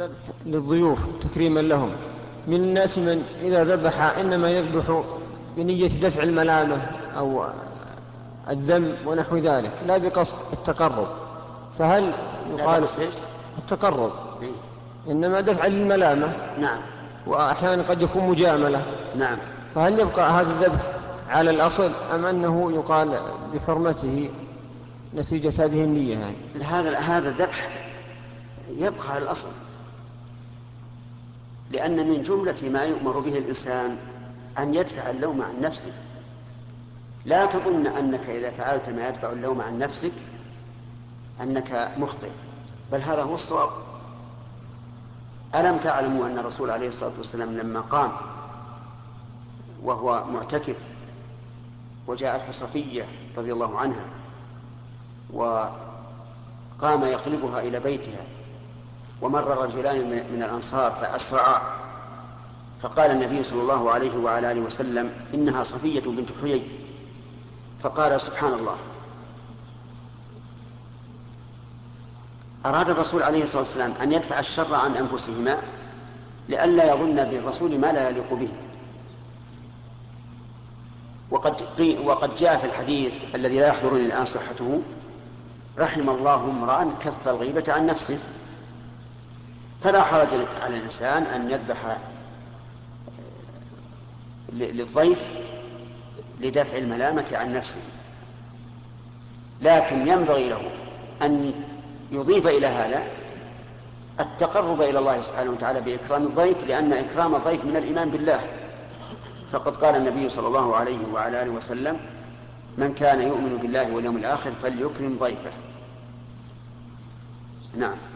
الذبح للضيوف تكريما لهم. من الناس من إذا ذبح إنما يذبح بنية دفع الملامة أو الذم ونحو ذلك لا بقصد التقرب، فهل يقال التقرب إنما دفع الملامة؟ نعم. وأحيانا قد يكون مجاملة. نعم. فهل يبقى هذا الذبح على الأصل أم أنه يقال بحرمته نتيجة هذه النية؟ يعني هذا الذبح يبقى على الأصل، لأن من جملة ما يؤمر به الإنسان أن يدفع اللوم عن نفسه. لا تظن أنك إذا فعلت ما يدفع اللوم عن نفسك أنك مخطئ، بل هذا هو الصواب. ألم تعلموا أن الرسول عليه الصلاة والسلام لما قام وهو معتكف وجاءته صفية رضي الله عنها وقام يقلبها إلى بيتها، ومر رجلان من الأنصار فأسرعا، فقال النبي صلى الله عليه وعلى آله وسلم إنها صفية بنت حيي، فقال سبحان الله. أراد الرسول عليه الصلاة والسلام أن يدفع الشر عن أنفسهما لئلا يظن بالرسول ما لا يليق به. وقد جاء في الحديث الذي لا يحضرني الآن صحته: رحم الله امرأ كف الغيبة عن نفسه. فلا حرج على الإنسان أن يذبح للضيف لدفع الملامة عن نفسه، لكن ينبغي له أن يضيف إلى هذا التقرب إلى الله سبحانه وتعالى بإكرام الضيف، لأن إكرام الضيف من الإيمان بالله. فقد قال النبي صلى الله عليه وعلى آله وسلم: من كان يؤمن بالله واليوم الآخر فليكرم ضيفه. نعم.